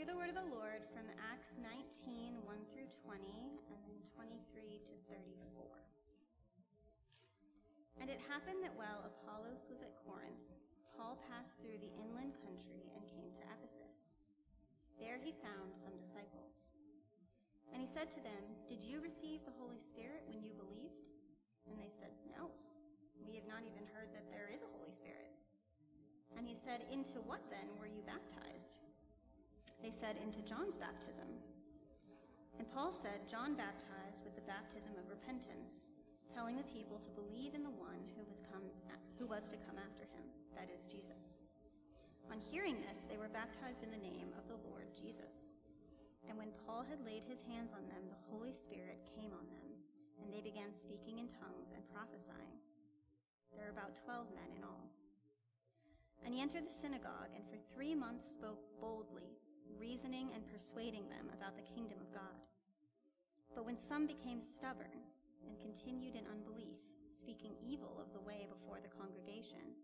Hear the word of the Lord from Acts 19, 1 through 20, and then 23 to 34. And it happened that while Apollos was at Corinth, Paul passed through the inland country and came to Ephesus. There he found some disciples. And he said to them, "Did you receive the Holy Spirit when you believed?" And they said, "No, we have not even heard that there is a Holy Spirit." And he said, "Into what then were you baptized?" They said, "Into John's baptism." And Paul said, "John baptized with the baptism of repentance, telling the people to believe in the one who was to come after him, that is, Jesus." On hearing this, they were baptized in the name of the Lord Jesus. And when Paul had laid his hands on them, the Holy Spirit came on them, and they began speaking in tongues and prophesying. There were about 12 men in all. And he entered the synagogue, and for 3 months spoke boldly, reasoning and persuading them about the kingdom of God. But when some became stubborn and continued in unbelief, speaking evil of the way before the congregation,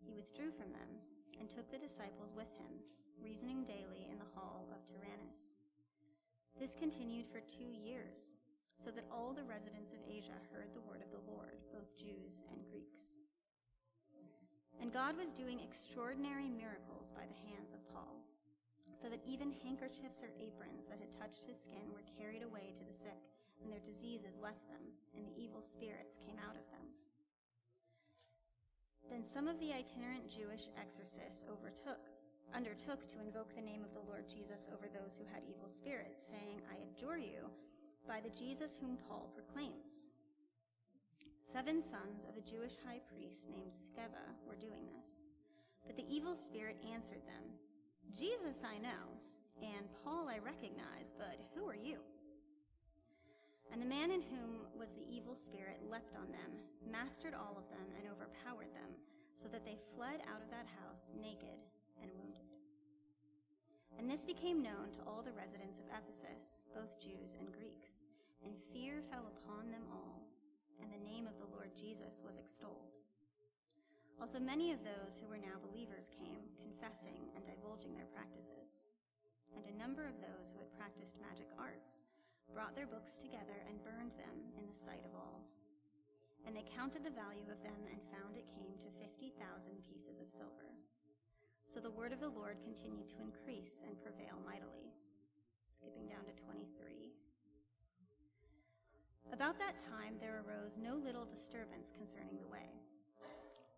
he withdrew from them and took the disciples with him, reasoning daily in the hall of Tyrannus. This continued for 2 years, so that all the residents of Asia heard the word of the Lord, both Jews and Greeks. And God was doing extraordinary miracles by the hands of Paul, so that even handkerchiefs or aprons that had touched his skin were carried away to the sick, and their diseases left them, and the evil spirits came out of them. Then some of the itinerant Jewish exorcists undertook to invoke the name of the Lord Jesus over those who had evil spirits, saying, "I adjure you by the Jesus whom Paul proclaims." 7 sons of a Jewish high priest named Sceva were doing this. But the evil spirit answered them, "Jesus I know, and Paul I recognize, but who are you?" And the man in whom was the evil spirit leapt on them, mastered all of them, and overpowered them, so that they fled out of that house naked and wounded. And this became known to all the residents of Ephesus, both Jews and Greeks, and fear fell upon them all, and the name of the Lord Jesus was extolled. Also many of those who were now believers came, confessing and divulging their practices. And a number of those who had practiced magic arts brought their books together and burned them in the sight of all. And they counted the value of them and found it came to 50,000 pieces of silver. So the word of the Lord continued to increase and prevail mightily. Skipping down to 23. About that time there arose no little disturbance concerning the way.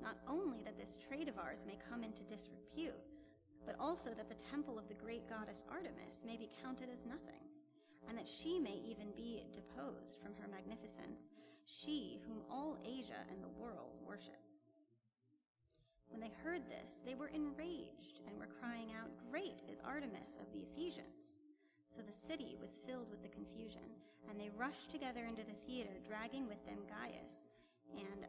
not only that this trade of ours may come into disrepute, but also that the temple of the great goddess Artemis may be counted as nothing, and that she may even be deposed from her magnificence, she whom all Asia and the world worship." When they heard this, they were enraged and were crying out, "Great is Artemis of the Ephesians!" So the city was filled with the confusion, and they rushed together into the theater, dragging with them Gaius and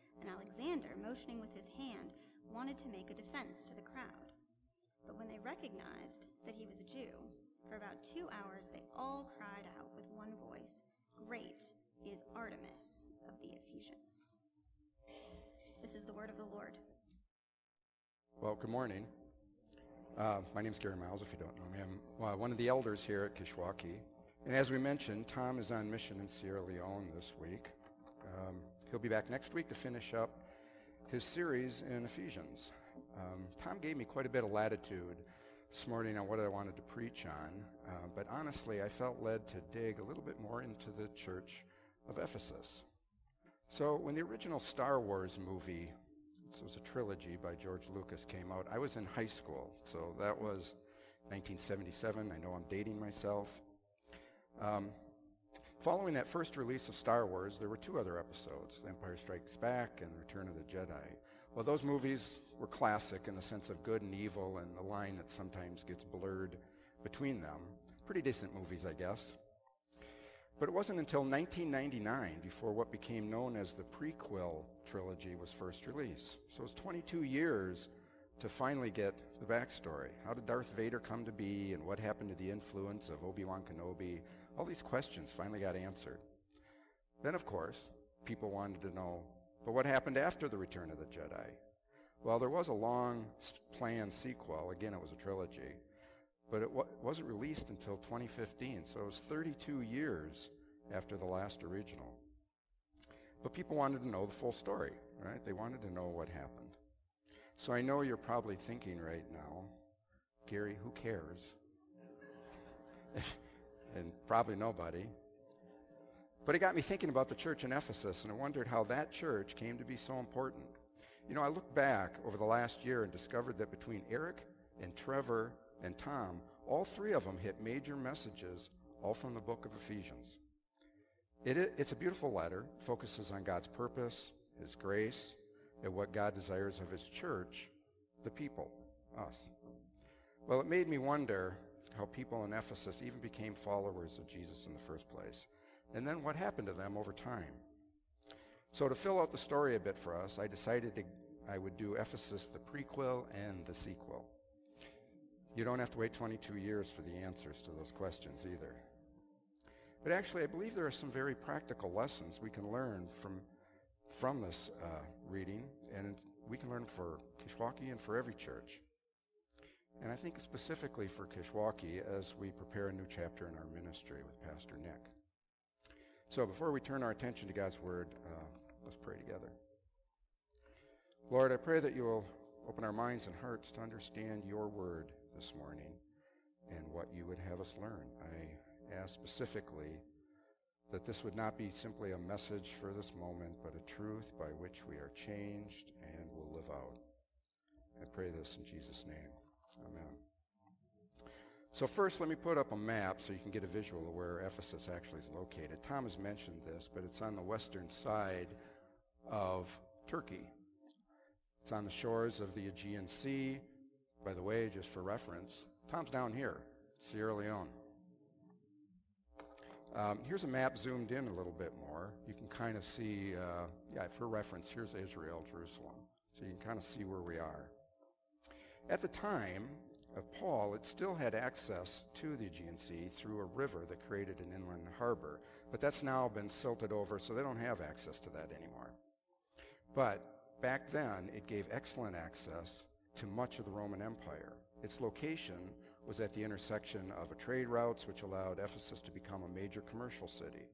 and Alexander, motioning with his hand, wanted to make a defense to the crowd. But when they recognized that he was a Jew, for about 2 hours they all cried out with one voice, "Great is Artemis of the Ephesians." This is the word of the Lord. Well, good morning. My name's Gary Miles, if you don't know me. I'm one of the elders here at Kishwaukee. And as we mentioned, Tom is on mission in Sierra Leone this week. He'll be back next week to finish up his series in Ephesians. Tom gave me quite a bit of latitude this morning on what I wanted to preach on, but honestly, I felt led to dig a little bit more into the church of Ephesus. So when the original Star Wars movie, this was a trilogy by George Lucas, came out, I was in high school. So that was 1977. I know I'm dating myself. Following that first release of Star Wars, there were two other episodes, Empire Strikes Back and Return of the Jedi. Well, those movies were classic in the sense of good and evil and the line that sometimes gets blurred between them. Pretty decent movies, I guess. But it wasn't until 1999 before what became known as the prequel trilogy was first released. So it was 22 years to finally get the backstory. How did Darth Vader come to be, and what happened to the influence of Obi-Wan Kenobi? All these questions finally got answered. Then, of course, people wanted to know, but what happened after the Return of the Jedi? Well, there was a long planned sequel. Again, it was a trilogy. But it wasn't released until 2015, so it was 32 years after the last original. But people wanted to know the full story, right? They wanted to know what happened. So I know you're probably thinking right now, Gary, who cares? And probably nobody. But it got me thinking about the church in Ephesus, and I wondered how that church came to be so important. You know, I looked back over the last year and discovered that between Eric and Trevor and Tom, all three of them hit major messages, all from the book of Ephesians. It's a beautiful letter, focuses on God's purpose, His grace, and what God desires of His church, the people, us. Well, it made me wonder how people in Ephesus even became followers of Jesus in the first place, and then what happened to them over time. So to fill out the story a bit for us, I decided I would do Ephesus, the prequel and the sequel. You don't have to wait 22 years for the answers to those questions either. But actually, I believe there are some very practical lessons we can learn from this reading, and we can learn for Kishwaukee and for every church. And I think specifically for Kishwaukee as we prepare a new chapter in our ministry with Pastor Nick. So before we turn our attention to God's Word, let's pray together. Lord, I pray that you will open our minds and hearts to understand your Word this morning and what you would have us learn. I ask specifically that this would not be simply a message for this moment, but a truth by which we are changed and will live out. I pray this in Jesus' name. Amen. So first, let me put up a map so you can get a visual of where Ephesus actually is located. Tom has mentioned this, but it's on the western side of Turkey. It's on the shores of the Aegean Sea. By the way, just for reference, Tom's down here, Sierra Leone. Here's a map zoomed in a little bit more. You can kind of see, for reference, here's Israel, Jerusalem. So you can kind of see where we are. At the time of Paul, it still had access to the Aegean Sea through a river that created an inland harbor. But that's now been silted over, so they don't have access to that anymore. But back then, it gave excellent access to much of the Roman Empire. Its location was at the intersection of trade routes, which allowed Ephesus to become a major commercial city.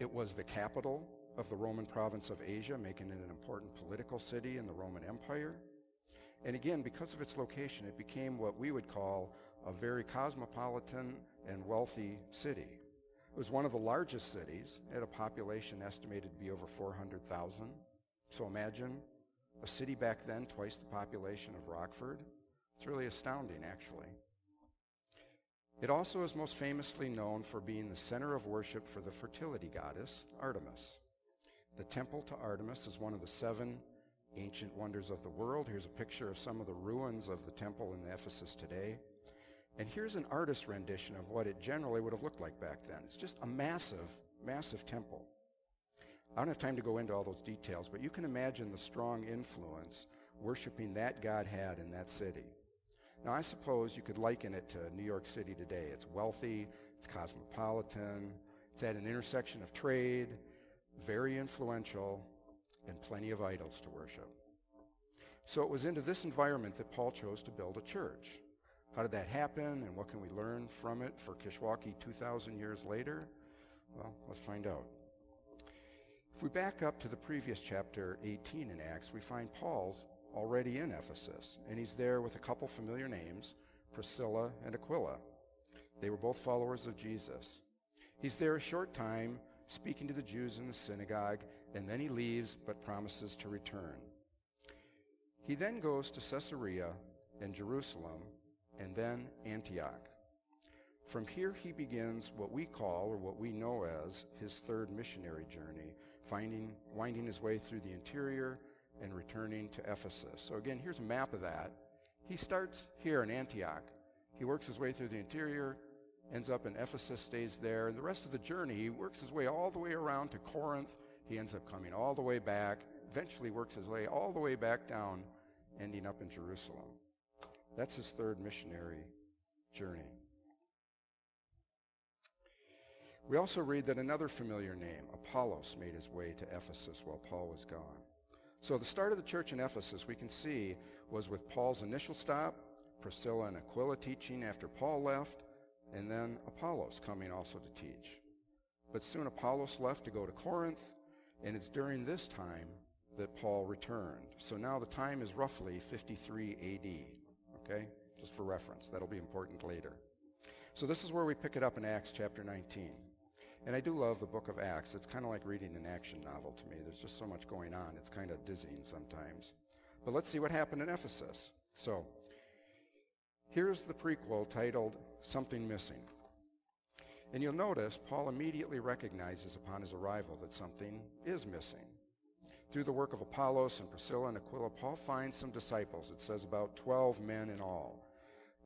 It was the capital of the Roman province of Asia, making it an important political city in the Roman Empire. And again, because of its location, it became what we would call a very cosmopolitan and wealthy city. It was one of the largest cities. It had a population estimated to be over 400,000. So imagine a city back then twice the population of Rockford. It's really astounding, actually. It also is most famously known for being the center of worship for the fertility goddess, Artemis. The temple to Artemis is one of the seven ancient wonders of the world. Here's a picture of some of the ruins of the temple in Ephesus today. And here's an artist's rendition of what it generally would have looked like back then. It's just a massive, massive temple. I don't have time to go into all those details, but you can imagine the strong influence worshiping that God had in that city. Now, I suppose you could liken it to New York City today. It's wealthy, it's cosmopolitan, it's at an intersection of trade, very influential, and plenty of idols to worship. So it was into this environment that Paul chose to build a church. How did that happen, and what can we learn from it for Kishwaukee 2,000 years later? Well, let's find out. If we back up to the previous chapter 18 in Acts, we find Paul's already in Ephesus, and he's there with a couple familiar names, Priscilla and Aquila. They were both followers of Jesus. He's there a short time, speaking to the Jews in the synagogue, and then he leaves but promises to return. He then goes to Caesarea and Jerusalem, and then Antioch. From here he begins what we call, or what we know as, his third missionary journey, winding his way through the interior and returning to Ephesus. So again, here's a map of that. He starts here in Antioch. He works his way through the interior, ends up in Ephesus, stays there. And the rest of the journey, he works his way all the way around to Corinth. He ends up coming all the way back, eventually works his way all the way back down, ending up in Jerusalem. That's his third missionary journey. We also read that another familiar name, Apollos, made his way to Ephesus while Paul was gone. So the start of the church in Ephesus, we can see, was with Paul's initial stop, Priscilla and Aquila teaching after Paul left, and then Apollos coming also to teach. But soon Apollos left to go to Corinth, and it's during this time that Paul returned. So now the time is roughly 53 AD, okay? Just for reference, that'll be important later. So this is where we pick it up in Acts chapter 19. And I do love the book of Acts. It's kind of like reading an action novel to me. There's just so much going on. It's kind of dizzying sometimes. But let's see what happened in Ephesus. So here's the prequel titled Something Missing. And you'll notice Paul immediately recognizes upon his arrival that something is missing. Through the work of Apollos and Priscilla and Aquila, Paul finds some disciples. It says about 12 men in all.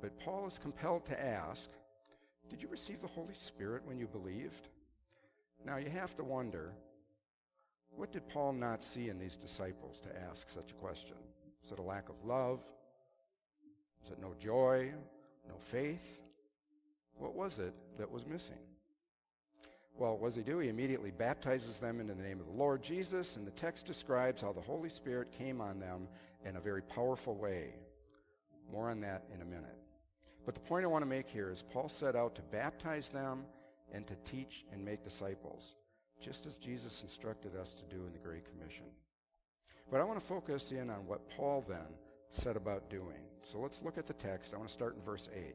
But Paul is compelled to ask, did you receive the Holy Spirit when you believed? Now you have to wonder, what did Paul not see in these disciples to ask such a question? Is it a lack of love? Is it no joy? No faith? What was it that was missing? Well, what does he do? He immediately baptizes them into the name of the Lord Jesus, and the text describes how the Holy Spirit came on them in a very powerful way. More on that in a minute. But the point I want to make here is Paul set out to baptize them and to teach and make disciples, just as Jesus instructed us to do in the Great Commission. But I want to focus in on what Paul then said about doing. So let's look at the text. I want to start in verse 8. It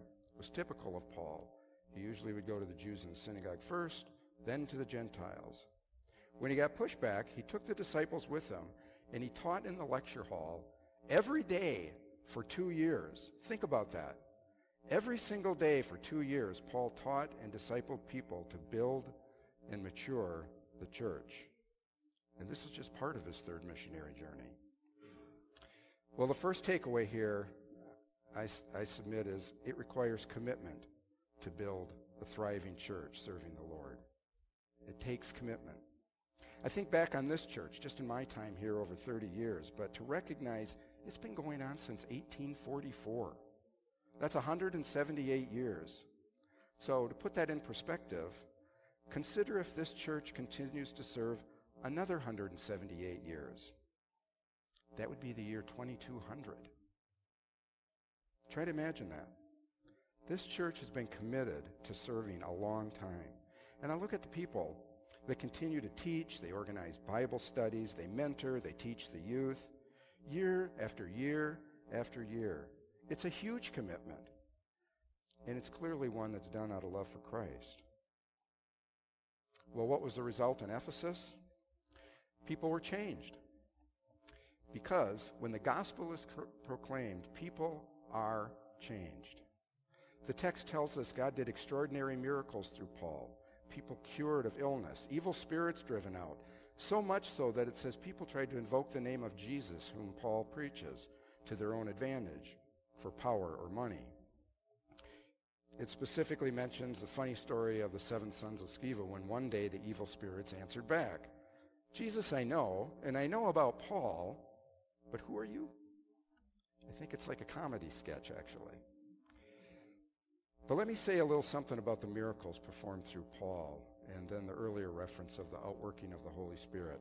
It was typical of Paul. He usually would go to the Jews in the synagogue first, then to the Gentiles. When he got pushback, he took the disciples with him, and he taught in the lecture hall every day for 2 years. Think about that. Every single day for 2 years, Paul taught and discipled people to build and mature the church. And this is just part of his third missionary journey. Well, the first takeaway here, I submit, is it requires commitment to build a thriving church serving the Lord. It takes commitment. I think back on this church, just in my time here over 30 years, but to recognize it's been going on since 1844. That's 178 years. So to put that in perspective, consider if this church continues to serve another 178 years. That would be the year 2200. Try to imagine that. This church has been committed to serving a long time. And I look at the people that continue to teach, they organize Bible studies, they mentor, they teach the youth. Year after year after year. It's a huge commitment, and it's clearly one that's done out of love for Christ. Well, what was the result in Ephesus? People were changed, because when the gospel is proclaimed, people are changed. The text tells us God did extraordinary miracles through Paul. People cured of illness, evil spirits driven out. So much so that it says people tried to invoke the name of Jesus, whom Paul preaches, to their own advantage for power or money. It specifically mentions the funny story of the 7 sons of Sceva when one day the evil spirits answered back, Jesus I know, and I know about Paul, but who are you? I think it's like a comedy sketch, actually. But let me say a little something about the miracles performed through Paul and then the earlier reference of the outworking of the Holy Spirit.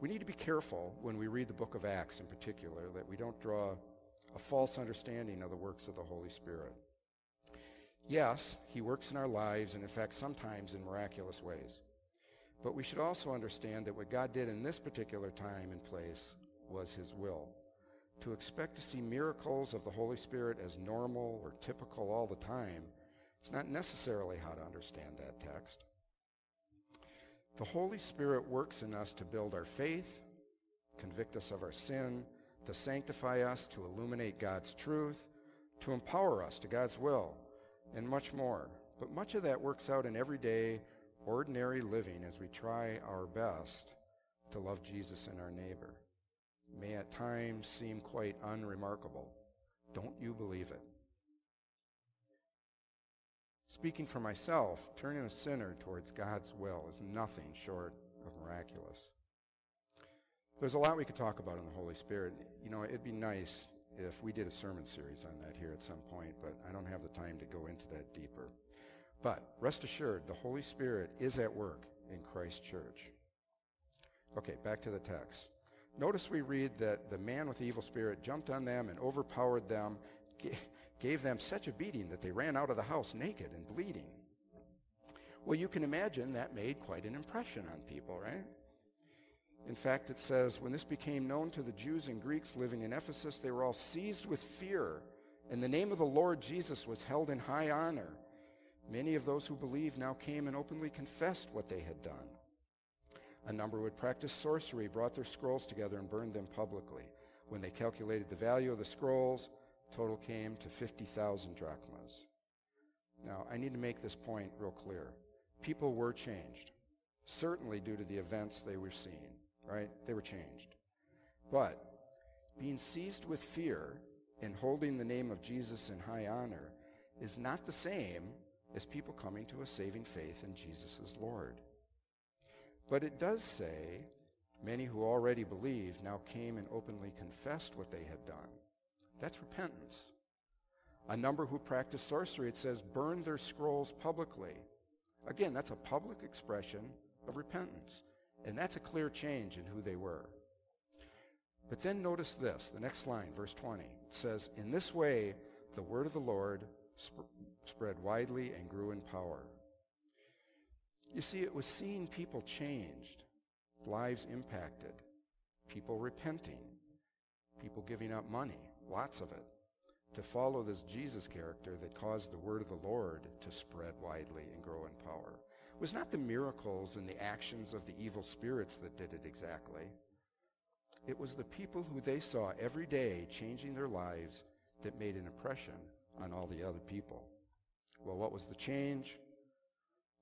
We need to be careful when we read the book of Acts in particular that we don't draw a false understanding of the works of the Holy Spirit. Yes, he works in our lives and in fact sometimes in miraculous ways. But we should also understand that what God did in this particular time and place was his will. To expect to see miracles of the Holy Spirit as normal or typical all the time, it's not necessarily how to understand that text. The Holy Spirit works in us to build our faith, convict us of our sin, to sanctify us, to illuminate God's truth, to empower us to God's will, and much more. But much of that works out in everyday, ordinary living as we try our best to love Jesus and our neighbor. It may at times seem quite unremarkable. Don't you believe it? Speaking for myself, turning a sinner towards God's will is nothing short of miraculous. There's a lot we could talk about in the Holy Spirit. You know, it'd be nice if we did a sermon series on that here at some point, but I don't have the time to go into that deeper. But rest assured, the Holy Spirit is at work in Christ's church. Okay, back to the text. Notice we read that the man with the evil spirit jumped on them and overpowered them, gave them such a beating that they ran out of the house naked and bleeding. Well, you can imagine that made quite an impression on people, right? In fact, it says, when this became known to the Jews and Greeks living in Ephesus, they were all seized with fear, and the name of the Lord Jesus was held in high honor. Many of those who believed now came and openly confessed what they had done. A number who had practiced sorcery brought their scrolls together and burned them publicly. When they calculated the value of the scrolls, total came to 50,000 drachmas. Now, I need to make this point real clear. People were changed, certainly due to the events they were seeing, right? They were changed. But being seized with fear and holding the name of Jesus in high honor is not the same as people coming to a saving faith in Jesus as Lord. But it does say, many who already believed now came and openly confessed what they had done. That's repentance. A number who practiced sorcery, it says, burned their scrolls publicly. Again, that's a public expression of repentance. And that's a clear change in who they were. But then notice this, the next line, verse 20. It says, in this way, the word of the Lord spread widely and grew in power. You see, it was seeing people changed, lives impacted, people repenting, people giving up money, lots of it, to follow this Jesus character that caused the word of the Lord to spread widely and grow in power. It was not the miracles and the actions of the evil spirits that did it exactly. It was the people who they saw every day changing their lives that made an impression on all the other people. Well, what was the change?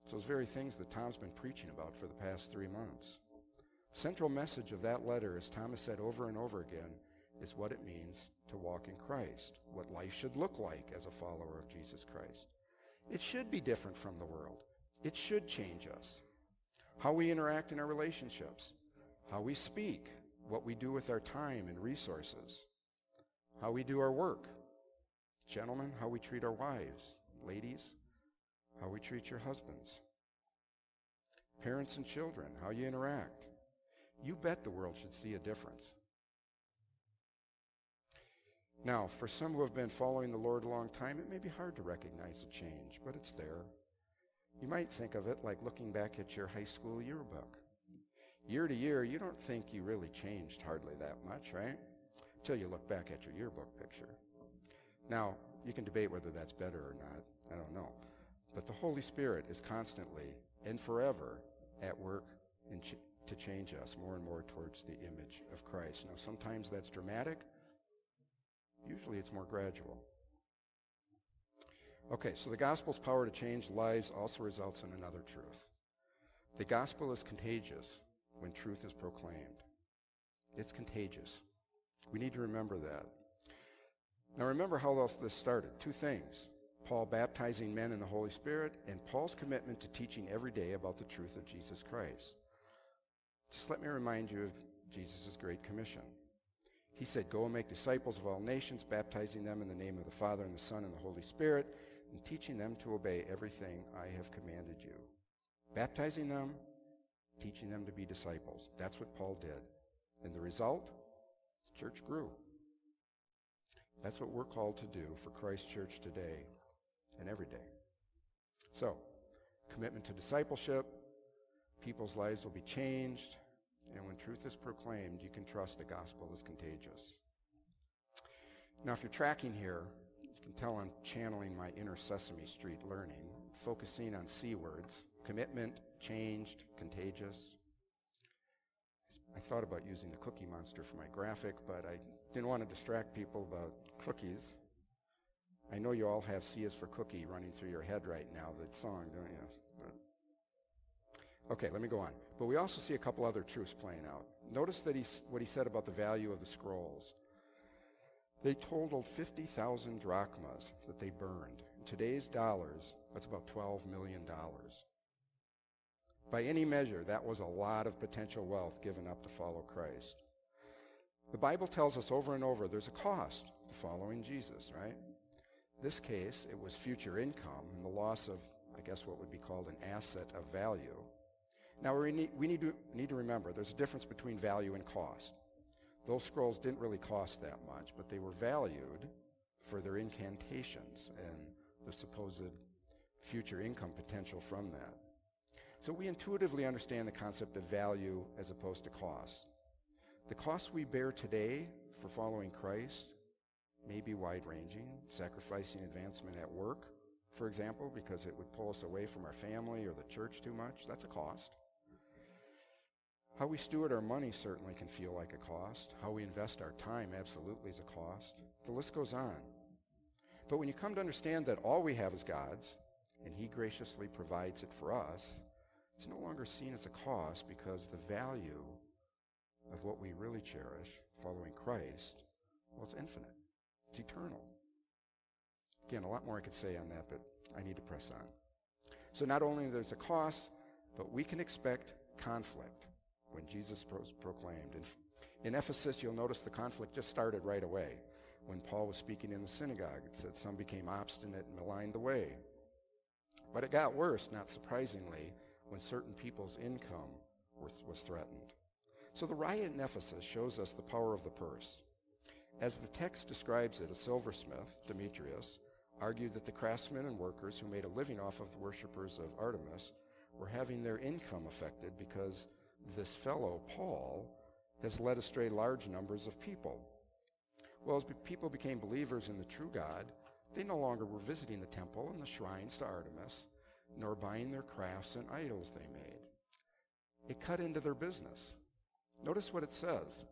It's those very things that Tom's been preaching about for the past 3 months. Central message of that letter, as Tom has said over and over again, is what it means to walk in Christ, what life should look like as a follower of Jesus Christ. It should be different from the world. It should change us. How we interact in our relationships, how we speak, what we do with our time and resources, how we do our work. Gentlemen, how we treat our wives. Ladies, how we treat your husbands. Parents and children, how you interact. You bet the world should see a difference. Now, for some who have been following the Lord a long time, it may be hard to recognize a change, but it's there. You might think of it like looking back at your high school yearbook. Year to year, you don't think you really changed hardly that much, right? Until you look back at your yearbook picture. Now, you can debate whether that's better or not. I don't know. But the Holy Spirit is constantly and forever at work and to change us more and more towards the image of Christ. Now, sometimes that's dramatic. Usually it's more gradual. Okay, so the gospel's power to change lives also results in another truth. The gospel is contagious when truth is proclaimed. It's contagious. We need to remember that. Now, remember how else this started. Two things. Paul baptizing men in the Holy Spirit, and Paul's commitment to teaching every day about the truth of Jesus Christ. Just let me remind you of Jesus' Great Commission. He said, go and make disciples of all nations, baptizing them in the name of the Father and the Son and the Holy Spirit, and teaching them to obey everything I have commanded you. Baptizing them, teaching them to be disciples. That's what Paul did. And the result? The church grew. That's what we're called to do for Christ's church today and every day. So, commitment to discipleship, people's lives will be changed, and when truth is proclaimed, you can trust the gospel is contagious. Now, if you're tracking here, you can tell I'm channeling my inner Sesame Street learning, focusing on C words, commitment, changed, contagious. I thought about using the Cookie Monster for my graphic, but I didn't want to distract people about cookies. I know you all have C is for Cookie running through your head right now, that song, don't you? Okay, let me go on. But we also see a couple other truths playing out. Notice that what he said about the value of the scrolls. They totaled 50,000 drachmas that they burned. In today's dollars, that's about $12 million. By any measure, that was a lot of potential wealth given up to follow Christ. The Bible tells us over and over there's a cost to following Jesus, right? In this case, it was future income and the loss of, I guess, what would be called an asset of value. Now, we need to remember there's a difference between value and cost. Those scrolls didn't really cost that much, but they were valued for their incantations and the supposed future income potential from that. So we intuitively understand the concept of value as opposed to cost. The cost we bear today for following Christ may be wide-ranging, sacrificing advancement at work, for example, because it would pull us away from our family or the church too much. That's a cost. How we steward our money certainly can feel like a cost. How we invest our time absolutely is a cost. The list goes on. But when you come to understand that all we have is God's, and He graciously provides it for us, it's no longer seen as a cost because the value of what we really cherish, following Christ, well, it's infinite. It's eternal. Again, a lot more I could say on that, but I need to press on. So not only there's a cost, but we can expect conflict when Jesus was proclaimed. In Ephesus, you'll notice the conflict just started right away. When Paul was speaking in the synagogue, it said some became obstinate and maligned the way. But it got worse, not surprisingly, when certain people's income was threatened. So the riot in Ephesus shows us the power of the purse. As the text describes it, a silversmith, Demetrius, argued that the craftsmen and workers who made a living off of the worshippers of Artemis were having their income affected because this fellow, Paul, has led astray large numbers of people. Well, as people became believers in the true God, they no longer were visiting the temple and the shrines to Artemis, nor buying their crafts and idols they made. It cut into their business. Notice what it says.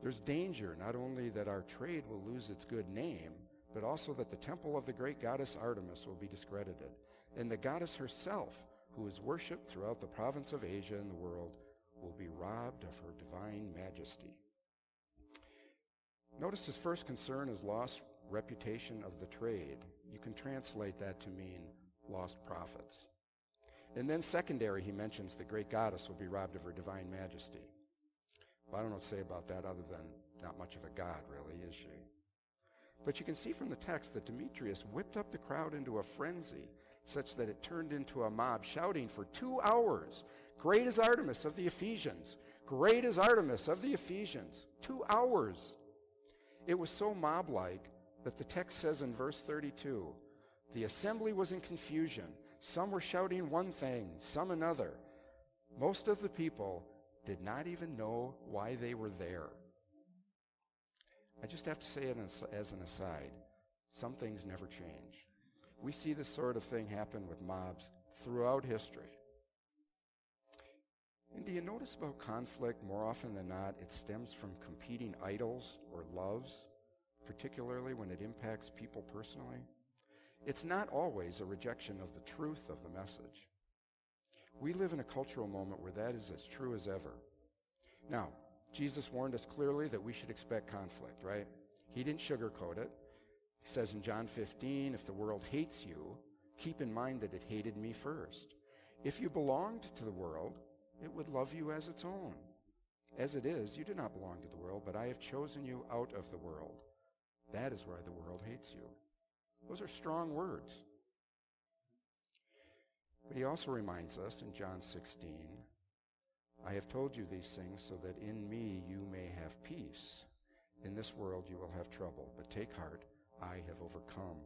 There's danger not only that our trade will lose its good name, but also that the temple of the great goddess Artemis will be discredited, and the goddess herself, who is worshipped throughout the province of Asia and the world, will be robbed of her divine majesty. Notice his first concern is lost reputation of the trade. You can translate that to mean lost profits. And then secondary, he mentions the great goddess will be robbed of her divine majesty. Well, I don't know what to say about that other than not much of a god, really, is she? But you can see from the text that Demetrius whipped up the crowd into a frenzy such that it turned into a mob shouting for 2 hours, "Great is Artemis of the Ephesians! Great is Artemis of the Ephesians!" 2 hours! It was so mob-like that the text says in verse 32, "The assembly was in confusion. Some were shouting one thing, some another. Most of the people did not even know why they were there." I just have to say it as an aside. Some things never change. We see this sort of thing happen with mobs throughout history. And do you notice about conflict, more often than not, it stems from competing idols or loves, particularly when it impacts people personally? It's not always a rejection of the truth of the message. We live in a cultural moment where that is as true as ever. Now, Jesus warned us clearly that we should expect conflict, right? He didn't sugarcoat it. He says in John 15, "If the world hates you, keep in mind that it hated me first. If you belonged to the world, it would love you as its own. As it is, you do not belong to the world, but I have chosen you out of the world. That is why the world hates you." Those are strong words. But he also reminds us in John 16, I have told you these things so that in me you may have peace. In this world you will have trouble, but take heart, I have overcome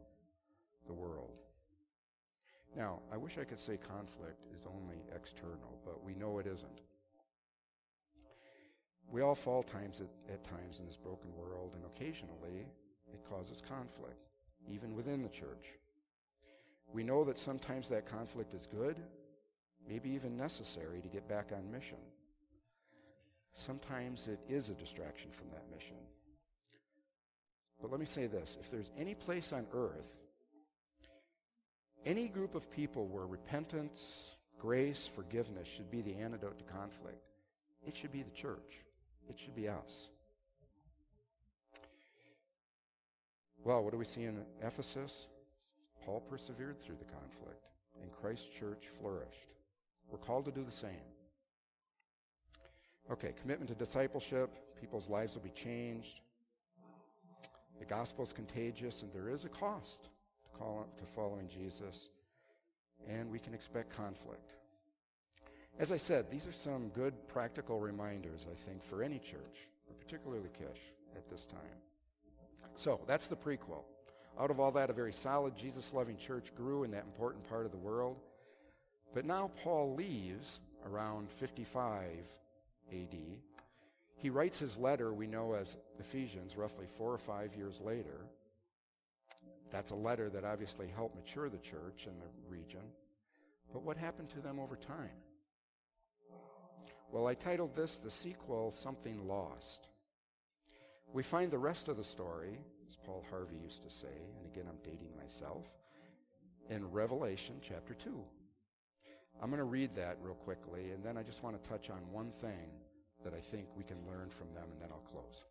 the world. Now, I wish I could say conflict is only external, but we know it isn't. We all fall at times in this broken world, and occasionally it causes conflict, even within the church. We know that sometimes that conflict is good, maybe even necessary to get back on mission. Sometimes it is a distraction from that mission. But let me say this, if there's any place on earth, any group of people where repentance, grace, forgiveness should be the antidote to conflict, it should be the church. It should be us. Well, what do we see in Ephesus? Paul persevered through the conflict, and Christ's church flourished. We're called to do the same. Okay, commitment to discipleship. People's lives will be changed. The gospel is contagious, and there is a cost to following Jesus, and we can expect conflict. As I said, these are some good practical reminders, I think, for any church, but particularly Kish at this time. So that's the prequel. Out of all that, a very solid, Jesus-loving church grew in that important part of the world. But now Paul leaves around 55 AD. He writes his letter we know as Ephesians roughly 4 or 5 years later. That's a letter that obviously helped mature the church in the region. But what happened to them over time? Well, I titled this, the sequel, Something Lost. We find the rest of the story, as Paul Harvey used to say, and again I'm dating myself, in Revelation chapter 2. I'm going to read that real quickly, and then I just want to touch on one thing that I think we can learn from them, and then I'll close.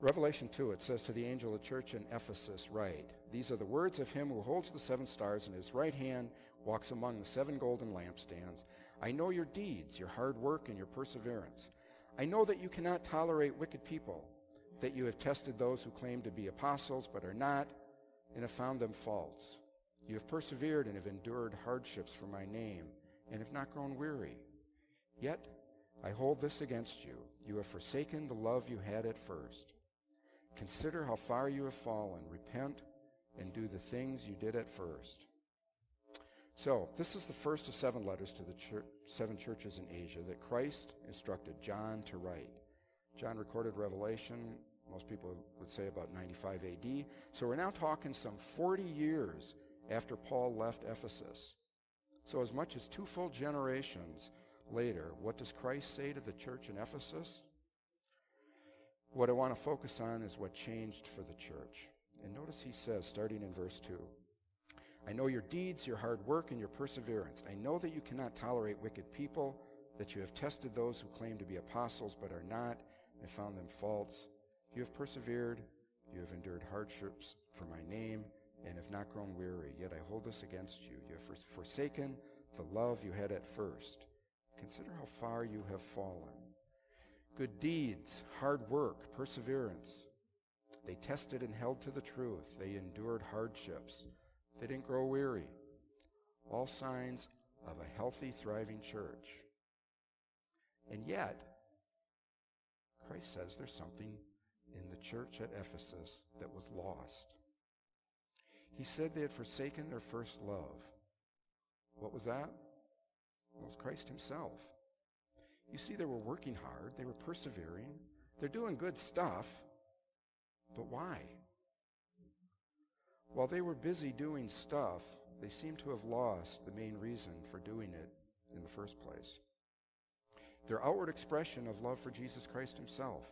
Revelation 2, it says, to the angel of the church in Ephesus write, these are the words of him who holds the seven stars in his right hand, walks among the seven golden lampstands. I know your deeds, your hard work, and your perseverance. I know that you cannot tolerate wicked people, that you have tested those who claim to be apostles but are not, and have found them false. You have persevered and have endured hardships for my name, and have not grown weary. Yet I hold this against you. You have forsaken the love you had at first. Consider how far you have fallen. Repent and do the things you did at first. So, this is the first of 7 letters to the seven churches in Asia that Christ instructed John to write. John recorded Revelation, most people would say about 95 AD. So we're now talking some 40 years after Paul left Ephesus. So as much as 2 full generations later, what does Christ say to the church in Ephesus? What I want to focus on is what changed for the church. And notice he says, starting in verse 2, I know your deeds, your hard work, and your perseverance. I know that you cannot tolerate wicked people, that you have tested those who claim to be apostles but are not, and found them false. You have persevered, you have endured hardships for my name, and have not grown weary. Yet I hold this against you. You have forsaken the love you had at first. Consider how far you have fallen. Good deeds, hard work, perseverance. They tested and held to the truth. They endured hardships. They didn't grow weary. All signs of a healthy, thriving church. And yet, Christ says there's something in the church at Ephesus that was lost. He said they had forsaken their first love. What was that? Well, it was Christ himself. You see, they were working hard. They were persevering. They're doing good stuff. But why? While they were busy doing stuff, they seemed to have lost the main reason for doing it in the first place. Their outward expression of love for Jesus Christ himself.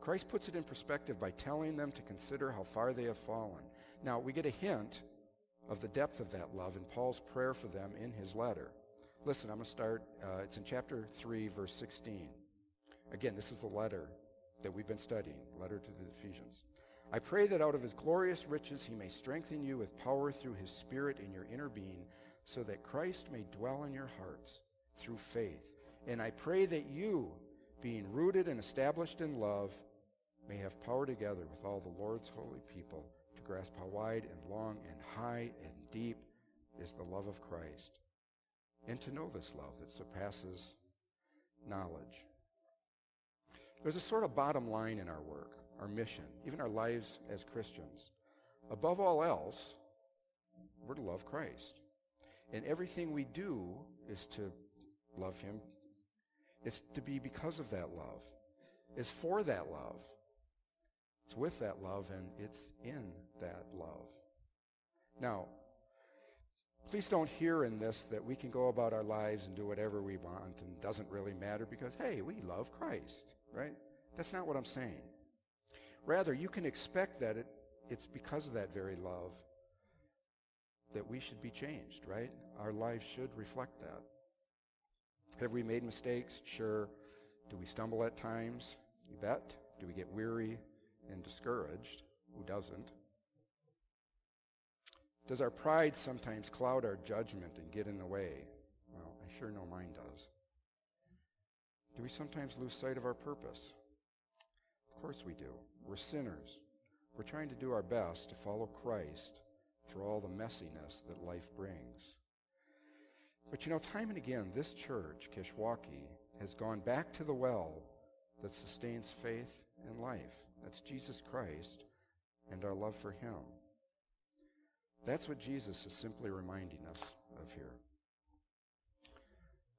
Christ puts it in perspective by telling them to consider how far they have fallen. Now, we get a hint of the depth of that love in Paul's prayer for them in his letter. Listen, I'm going to start, it's in chapter 3, verse 16. Again, this is the letter that we've been studying, letter to the Ephesians. I pray that out of his glorious riches he may strengthen you with power through his Spirit in your inner being, so that Christ may dwell in your hearts through faith. And I pray that you, being rooted and established in love, may have power together with all the Lord's holy people to grasp how wide and long and high and deep is the love of Christ, and to know this love that surpasses knowledge. There's a sort of bottom line in our work, our mission, even our lives as Christians. Above all else, we're to love Christ. And everything we do is to love him. It's to be because of that love. It's for that love. It's with that love, and it's in that love. Now, please don't hear in this that we can go about our lives and do whatever we want and it doesn't really matter because, hey, we love Christ, right? That's not what I'm saying. Rather, you can expect that it's because of that very love that we should be changed, right? Our lives should reflect that. Have we made mistakes? Sure. Do we stumble at times? You bet. Do we get weary and discouraged? Who doesn't? Does our pride sometimes cloud our judgment and get in the way? Well, I sure know mine does. Do we sometimes lose sight of our purpose? Of course we do. We're sinners. We're trying to do our best to follow Christ through all the messiness that life brings. But you know, time and again, this church, Kishwaukee, has gone back to the well that sustains faith and life. That's Jesus Christ and our love for him. That's what Jesus is simply reminding us of here.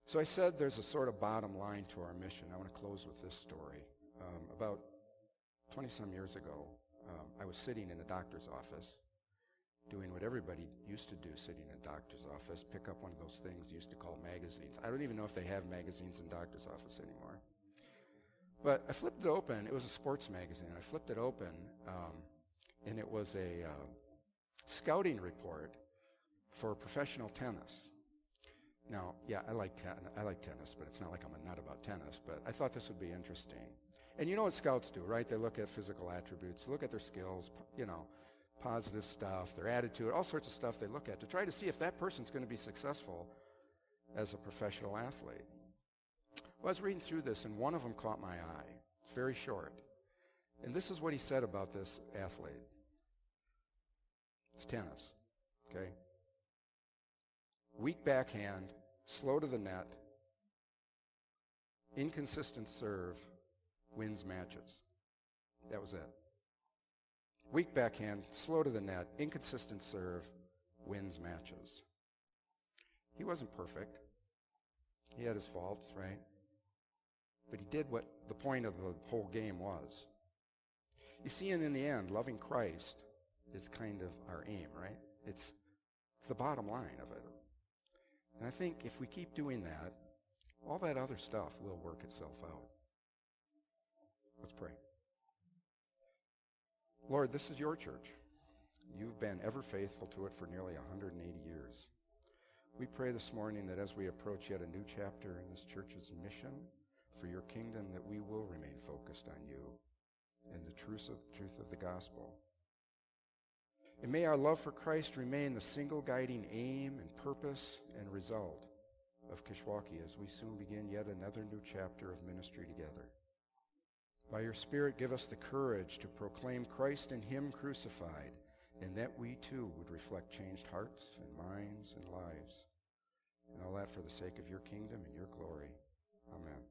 So I said there's a sort of bottom line to our mission. I want to close with this story. About 20-some years ago, I was sitting in a doctor's office doing what everybody used to do sitting in a doctor's office, pick up one of those things you used to call magazines. I don't even know if they have magazines in doctor's office anymore. But I flipped it open. It was a sports magazine. I flipped it open, and it was a scouting report for professional tennis. Now, yeah, I like tennis, but it's not like I'm a nut about tennis, but I thought this would be interesting. And you know what scouts do, right? They look at physical attributes, look at their skills, you know, positive stuff, their attitude, all sorts of stuff they look at to try to see if that person's going to be successful as a professional athlete. Well, I was reading through this, and one of them caught my eye. It's very short. And this is what he said about this athlete. It's tennis, okay? Weak backhand, slow to the net, inconsistent serve, wins matches. That was it. Weak backhand, slow to the net, inconsistent serve, wins matches. He wasn't perfect. He had his faults, right? But he did what the point of the whole game was. You see, and in the end, loving Christ is kind of our aim, right? It's the bottom line of it. And I think if we keep doing that, all that other stuff will work itself out. Let's pray. Lord, this is your church. You've been ever faithful to it for nearly 180 years. We pray this morning that as we approach yet a new chapter in this church's mission for your kingdom, that we will remain focused on you and the truth of the gospel. And may our love for Christ remain the single guiding aim and purpose and result of Kishwaukee as we soon begin yet another new chapter of ministry together. By your Spirit, give us the courage to proclaim Christ and him crucified, and that we too would reflect changed hearts and minds and lives, and all that for the sake of your kingdom and your glory. Amen.